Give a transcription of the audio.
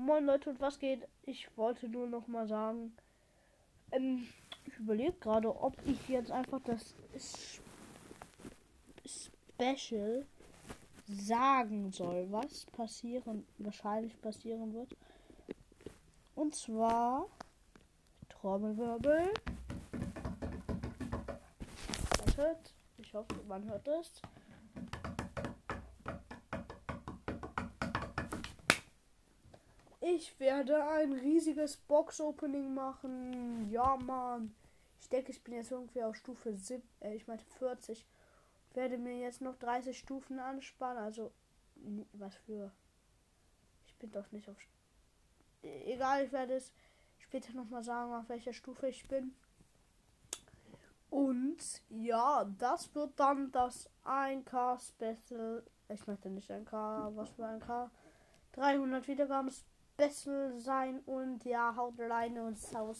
Moin Leute, und was geht? Ich wollte nur noch mal sagen, ich überlege gerade, ob ich jetzt einfach das Special sagen soll, was wahrscheinlich passieren wird. Und zwar Trommelwirbel. Man hört, ich hoffe, man hört es. Ich werde ein riesiges Box-Opening machen. Ja, Mann. Ich denke, ich bin jetzt ungefähr auf Stufe 40. Ich werde mir jetzt noch 30 Stufen ansparen. Also, was für... Ich bin doch nicht auf... Egal, ich werde es später nochmal sagen, auf welcher Stufe ich bin. Und, ja, das wird dann das 1K-Special. Ich möchte nicht 1K, was für 1K. 300 Wiedergaben-Special sein. Und ja, haut rein und sau.